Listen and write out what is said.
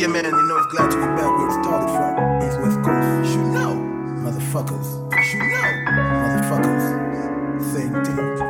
Yeah, man, you know it's glad to be back where it started from. It's West Coast. You know, motherfuckers. You know, motherfuckers. Same thing.